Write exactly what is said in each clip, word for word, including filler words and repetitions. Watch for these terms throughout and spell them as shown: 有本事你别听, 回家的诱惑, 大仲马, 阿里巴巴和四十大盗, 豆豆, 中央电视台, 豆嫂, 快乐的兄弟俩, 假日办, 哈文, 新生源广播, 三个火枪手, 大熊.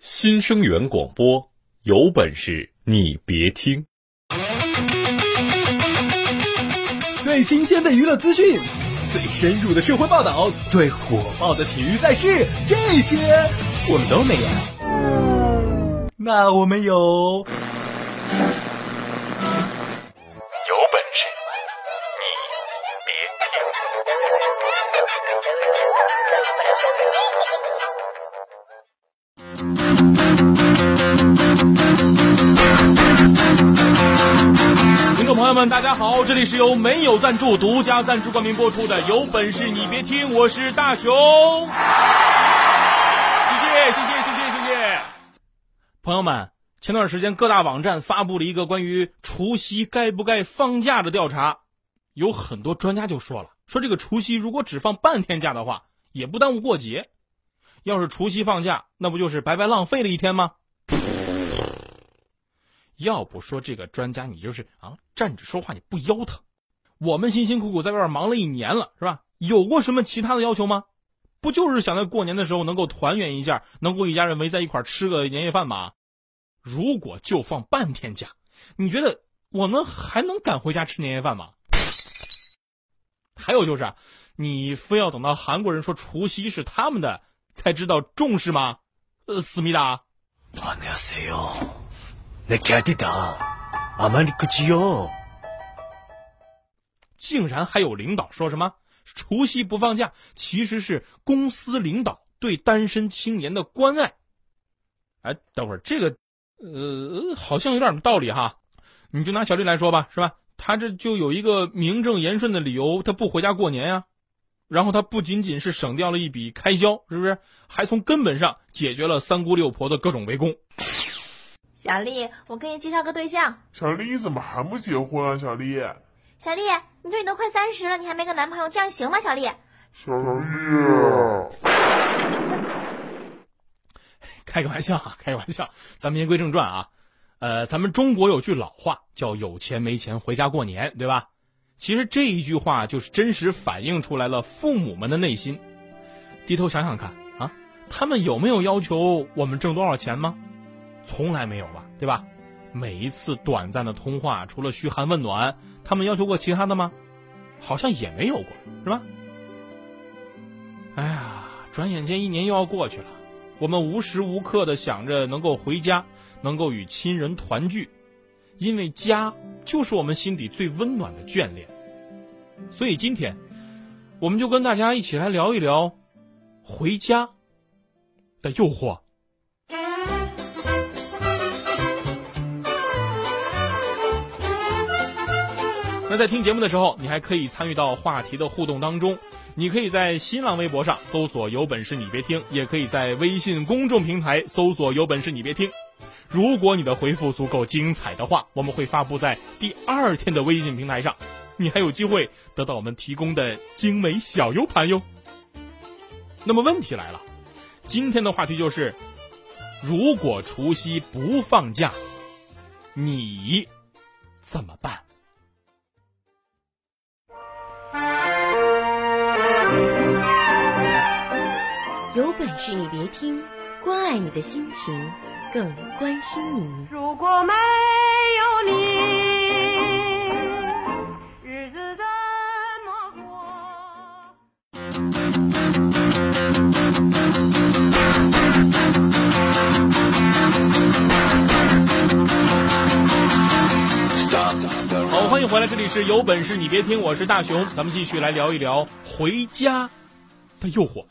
新生源广播，有本事你别听！最新鲜的娱乐资讯，最深入的社会报道，最火爆的体育赛事，这些我们都没有。那我们有？有本事你别听！听众朋友们，大家好，这里是由没有赞助独家赞助冠名播出的《有本事你别听》，我是大熊。谢谢谢谢谢谢谢谢。朋友们，前段时间各大网站发布了一个关于除夕该不该放假的调查，有很多专家就说了，说这个除夕如果只放半天假的话，也不耽误过节。要是除夕放假，那不就是白白浪费了一天吗？要不说这个专家你就是啊，站着说话你不腰疼。我们辛辛苦苦在外边忙了一年了，是吧？有过什么其他的要求吗？不就是想在过年的时候能够团圆一下，能够一家人围在一块吃个年夜饭吗？如果就放半天假，你觉得我们还能赶回家吃年夜饭吗？还有就是啊，你非要等到韩国人说除夕是他们的才知道重视吗？呃，思密达。안녕하세요，내캐디다아마리크지요。竟然还有领导说什么除夕不放假，其实是公司领导对单身青年的关爱。哎，等会儿这个，呃，好像有点道理哈。你就拿小丽来说吧，是吧？她这就有一个名正言顺的理由，她不回家过年呀。然后他不仅仅是省掉了一笔开销，是不是还从根本上解决了三姑六婆的各种围攻？小丽，我给你介绍个对象。小丽，你怎么还不结婚啊？小丽，小丽，你说你都快三十了，你还没个男朋友，这样行吗？小丽，小丽，开个玩笑啊，开个玩笑。咱们言归正传啊，呃，咱们中国有句老话叫“有钱没钱回家过年”，对吧？其实这一句话就是真实反映出来了父母们的内心。低头想想看啊，他们有没有要求我们挣多少钱吗？从来没有吧，对吧？每一次短暂的通话，除了嘘寒问暖，他们要求过其他的吗？好像也没有过，是吧？哎呀，转眼间一年又要过去了，我们无时无刻的想着能够回家，能够与亲人团聚，因为家就是我们心底最温暖的眷恋。所以今天我们就跟大家一起来聊一聊回家的诱惑。那在听节目的时候，你还可以参与到话题的互动当中，你可以在新浪微博上搜索有本事你别听，也可以在微信公众平台搜索有本事你别听。如果你的回复足够精彩的话，我们会发布在第二天的微信平台上，你还有机会得到我们提供的精美小 U 盘哟。那么问题来了，今天的话题就是，如果除夕不放假，你怎么办？有本事你别听，关爱你的心情，更关心你。如果没有你，日子怎么过？好，欢迎回来，这里是有本事你别听，我是大熊，咱们继续来聊一聊回家的诱惑。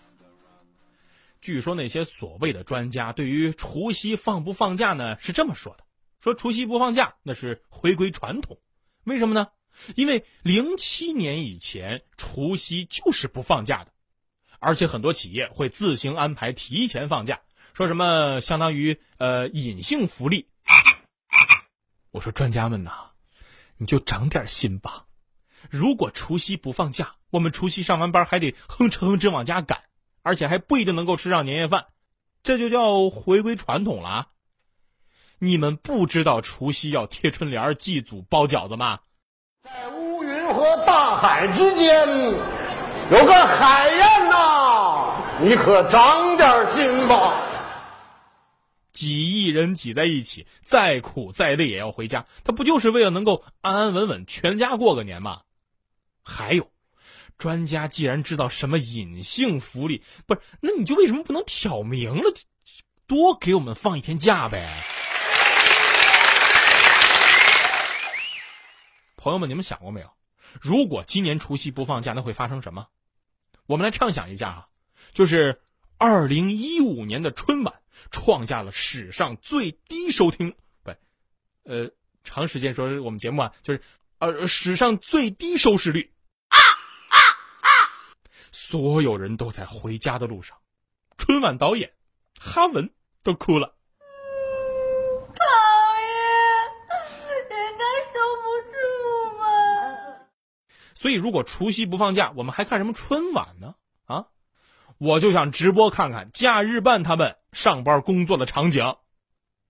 据说那些所谓的专家对于除夕放不放假呢是这么说的，说除夕不放假那是回归传统。为什么呢？因为零七年以前除夕就是不放假的，而且很多企业会自行安排提前放假，说什么相当于呃隐性福利。我说专家们呐、啊，你就长点心吧，如果除夕不放假，我们除夕上完班还得哼哧哼哧往家赶，而且还不一定能够吃上年夜饭，这就叫回归传统了啊。你们不知道除夕要贴春联、祭祖、包饺子吗？在乌云和大海之间有个海燕呐、啊，你可长点心吧。几亿人挤在一起，再苦再累也要回家，他不就是为了能够安安稳稳全家过个年吗？还有，专家既然知道什么隐性福利，不是，那你就为什么不能挑明了，多给我们放一天假呗？朋友们，你们想过没有，如果今年除夕不放假，那会发生什么？我们来畅想一下啊，就是二零一五年的春晚创下了史上最低收听，不，呃，长时间说我们节目啊，就是呃史上最低收视率。啊啊啊！所有人都在回家的路上，春晚导演哈文都哭了。讨厌，人家收不住嘛。所以，如果除夕不放假，我们还看什么春晚呢？啊？我就想直播看看假日办他们上班工作的场景，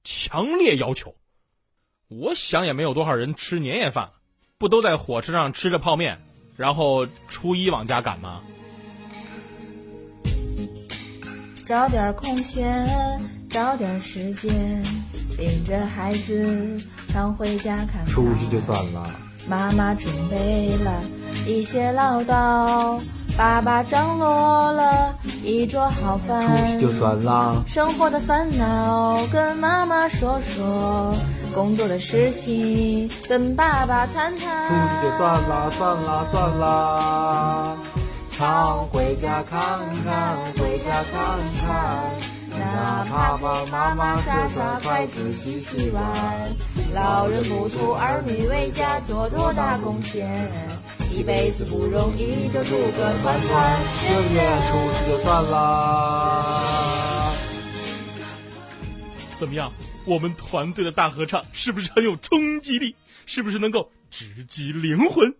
强烈要求。我想也没有多少人吃年夜饭，不都在火车上吃着泡面，然后初一往家赶吗？找点空闲，找点时间，领着孩子常回家看看。初一就算了，妈妈准备了一些唠叨。爸爸张罗了一桌好饭，出去就算了。生活的烦恼跟妈妈说说，工作的事情跟爸爸谈谈。出去就算了，算了算了。常回家看看，回家看看。哪怕爸妈妈耍耍筷子洗洗碗，老人不图儿女为家做多大贡献。一辈子不容易，就住个团团圆圆，出去就算了。怎么样，我们团队的大合唱是不是很有冲击力？是不是能够直击灵魂？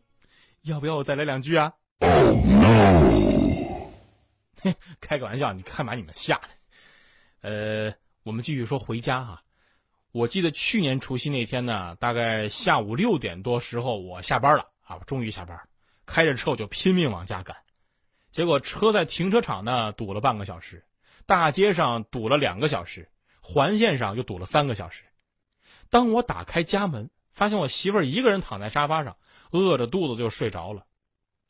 要不要我再来两句啊？ Oh no！ 开个玩笑，你看把你们吓的。呃，我们继续说回家哈、啊。我记得去年除夕那天呢，大概下午六点多时候，我下班了。啊，终于下班，开着车我就拼命往家赶，结果车在停车场呢堵了半个小时，大街上堵了两个小时，环线上又堵了三个小时。当我打开家门，发现我媳妇儿一个人躺在沙发上，饿着肚子就睡着了。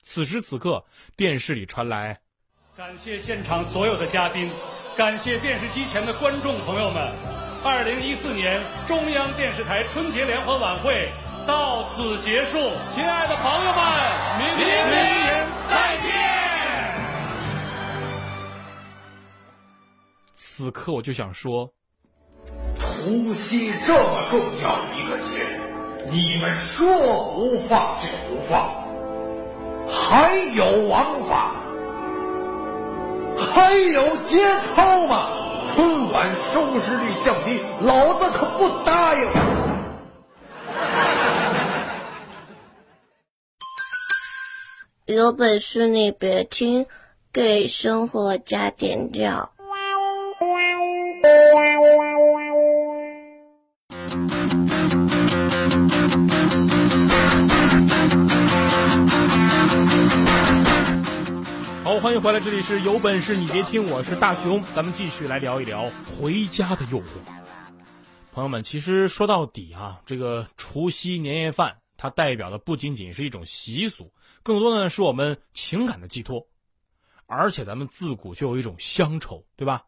此时此刻，电视里传来：感谢现场所有的嘉宾，感谢电视机前的观众朋友们，二零一四年中央电视台春节联欢晚会到此结束，亲爱的朋友们，明年再见。此刻我就想说，除夕这么重要的一个节日，你们说不放就不放，还有王法，还有节操吗？春晚收视率降低，老子可不答应。有本事你别听，给生活加点料。好，欢迎回来，这里是有本事你别听，我是大熊，咱们继续来聊一聊回家的诱惑。朋友们，其实说到底啊，这个除夕年夜饭它代表的不仅仅是一种习俗，更多呢是我们情感的寄托。而且咱们自古就有一种乡愁，对吧？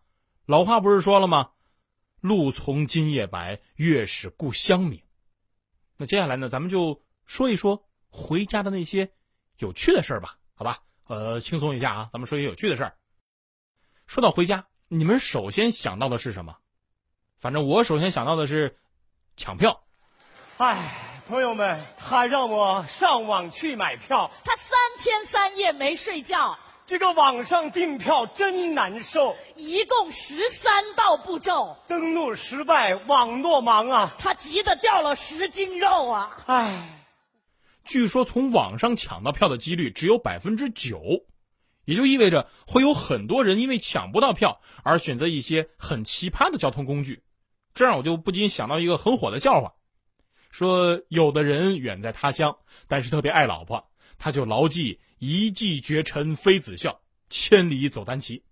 老话不是说了吗？路从今夜白，月是故乡明。那接下来呢，咱们就说一说回家的那些有趣的事儿吧，好吧？呃，轻松一下啊，咱们说一些有趣的事儿。说到回家，你们首先想到的是什么？反正我首先想到的是抢票。唉。朋友们，他让我上网去买票，他三天三夜没睡觉。这个网上订票真难受，一共十三道步骤，登录失败，网络忙啊，他急得掉了十斤肉啊！唉，据说从网上抢到票的几率只有百分之九，也就意味着会有很多人因为抢不到票而选择一些很奇葩的交通工具。这让我就不禁想到一个很火的笑话。说有的人远在他乡，但是特别爱老婆，他就牢记一骑绝尘妃子笑，千里走单骑。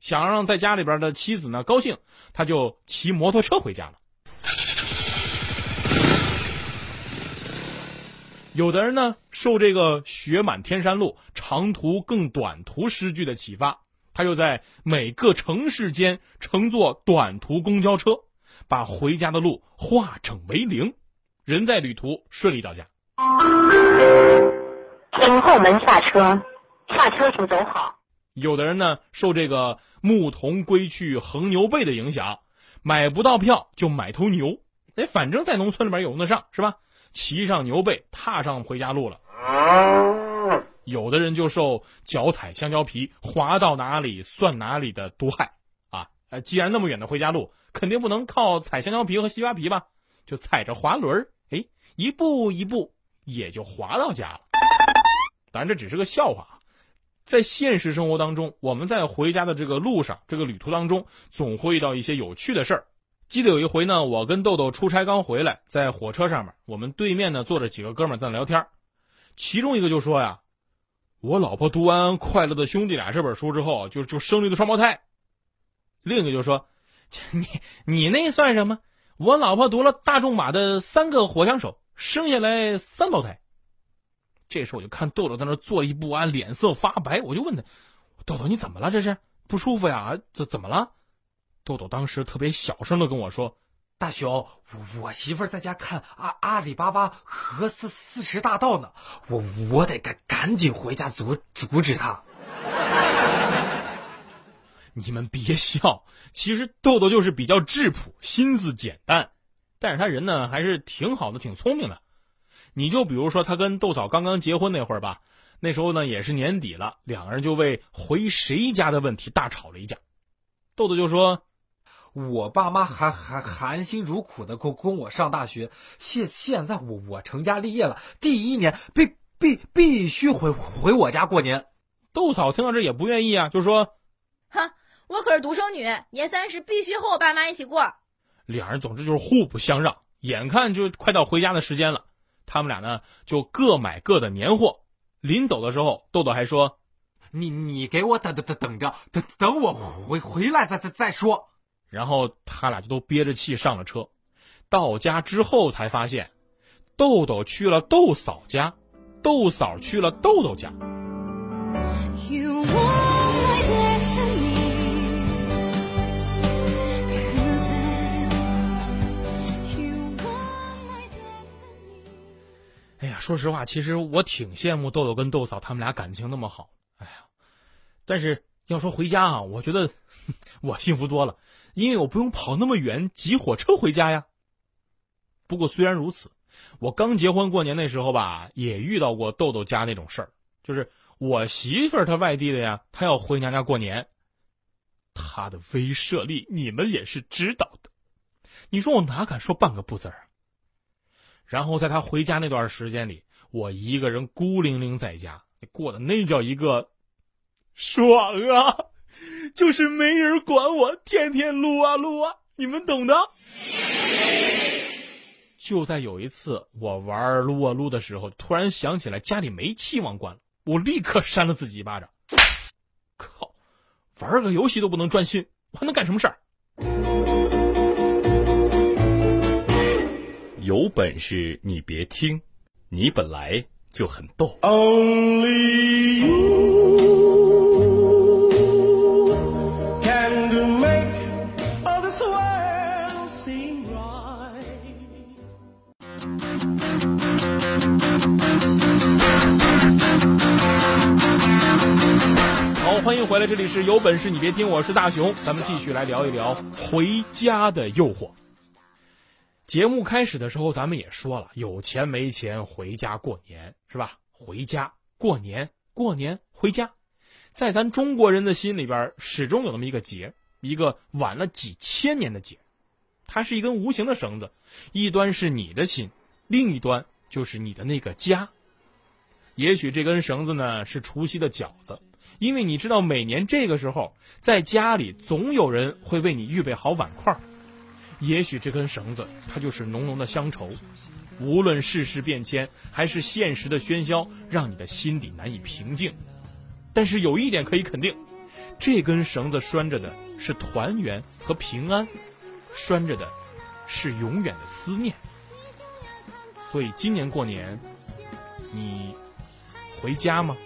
想让在家里边的妻子呢高兴，他就骑摩托车回家了。有的人呢受这个雪满天山路长途更短途诗句的启发，他就在每个城市间乘坐短途公交车，把回家的路化整为零，人在旅途顺利到家。停后门下车，下车请走好。有的人呢受这个牧童归去横牛背的影响，买不到票就买头牛，哎，反正在农村里面有用得上，是吧？骑上牛背，踏上回家路了。有的人就受脚踩香蕉皮，滑到哪里算哪里的毒害啊！既然那么远的回家路，肯定不能靠踩香蕉皮和西瓜皮吧？就踩着滑轮，哎，一步一步也就滑到家了。当然，这只是个笑话啊。在现实生活当中，我们在回家的这个路上、这个旅途当中，总会遇到一些有趣的事儿。记得有一回呢，我跟豆豆出差刚回来，在火车上面，我们对面呢坐着几个哥们在聊天，其中一个就说呀，我老婆读完《快乐的兄弟俩》这本书之后，就就生了一对双胞胎。另一个就说，你你那算什么？我老婆读了大仲马的《三个火枪手》，生下来三胞胎。这时候我就看豆豆在那坐立不安，脸色发白，我就问他，豆豆你怎么了？这是不舒服呀？怎怎么了？豆豆当时特别小声的跟我说：“大雄，我我媳妇儿在家看阿阿里巴巴和四四十大盗呢，我我得赶赶紧回家阻阻止他。”你们别笑，其实豆豆就是比较质朴，心思简单，但是他人呢还是挺好的，挺聪明的。你就比如说他跟豆嫂刚刚结婚那会儿吧，那时候呢也是年底了，两个人就为回谁家的问题大吵了一架。豆豆就说，我爸妈含含含辛茹苦的供供我上大学，现现在我我成家立业了，第一年必必必须回回我家过年。豆嫂听到这也不愿意啊，就说：“哼，我可是独生女，年三十必须和我爸妈一起过。”两人总之就是互不相让，眼看就快到回家的时间了，他们俩呢就各买各的年货。临走的时候，豆豆还说：“你你给我等等等着，等等我回回来再再再说。”然后他俩就都憋着气上了车，到家之后才发现，豆豆去了豆嫂家，豆嫂去了豆豆家。You are my destiny. You are my destiny. 哎呀，说实话，其实我挺羡慕豆豆跟豆嫂他们俩感情那么好。哎呀，但是要说回家啊，我觉得我幸福多了。因为我不用跑那么远挤火车回家呀。不过虽然如此，我刚结婚过年那时候吧，也遇到过豆豆家那种事儿，就是我媳妇儿她外地的呀，她要回娘家过年，她的威慑力你们也是知道的。你说我哪敢说半个不字儿？然后在她回家那段时间里，我一个人孤零零在家，过的那叫一个爽啊！就是没人管我，天天撸啊撸啊，你们懂的。就在有一次我玩撸啊撸的时候，突然想起来家里没气忘关了，我立刻扇了自己一巴掌。靠，玩个游戏都不能专心，我还能干什么事儿？有本事你别听，你本来就很逗。Only you。好，欢迎回来，这里是有本事你别听，我是大熊，咱们继续来聊一聊回家的诱惑。节目开始的时候咱们也说了，有钱没钱回家过年，是吧？回家过年，过年回家，在咱中国人的心里边始终有那么一个结，一个晚了几千年的结，它是一根无形的绳子，一端是你的心，另一端就是你的那个家。也许这根绳子呢是除夕的饺子，因为你知道每年这个时候在家里总有人会为你预备好碗筷。也许这根绳子它就是浓浓的乡愁，无论世事变迁还是现实的喧嚣，让你的心底难以平静。但是有一点可以肯定，这根绳子拴着的是团圆和平安，拴着的是永远的思念。所以今年过年，你回家吗？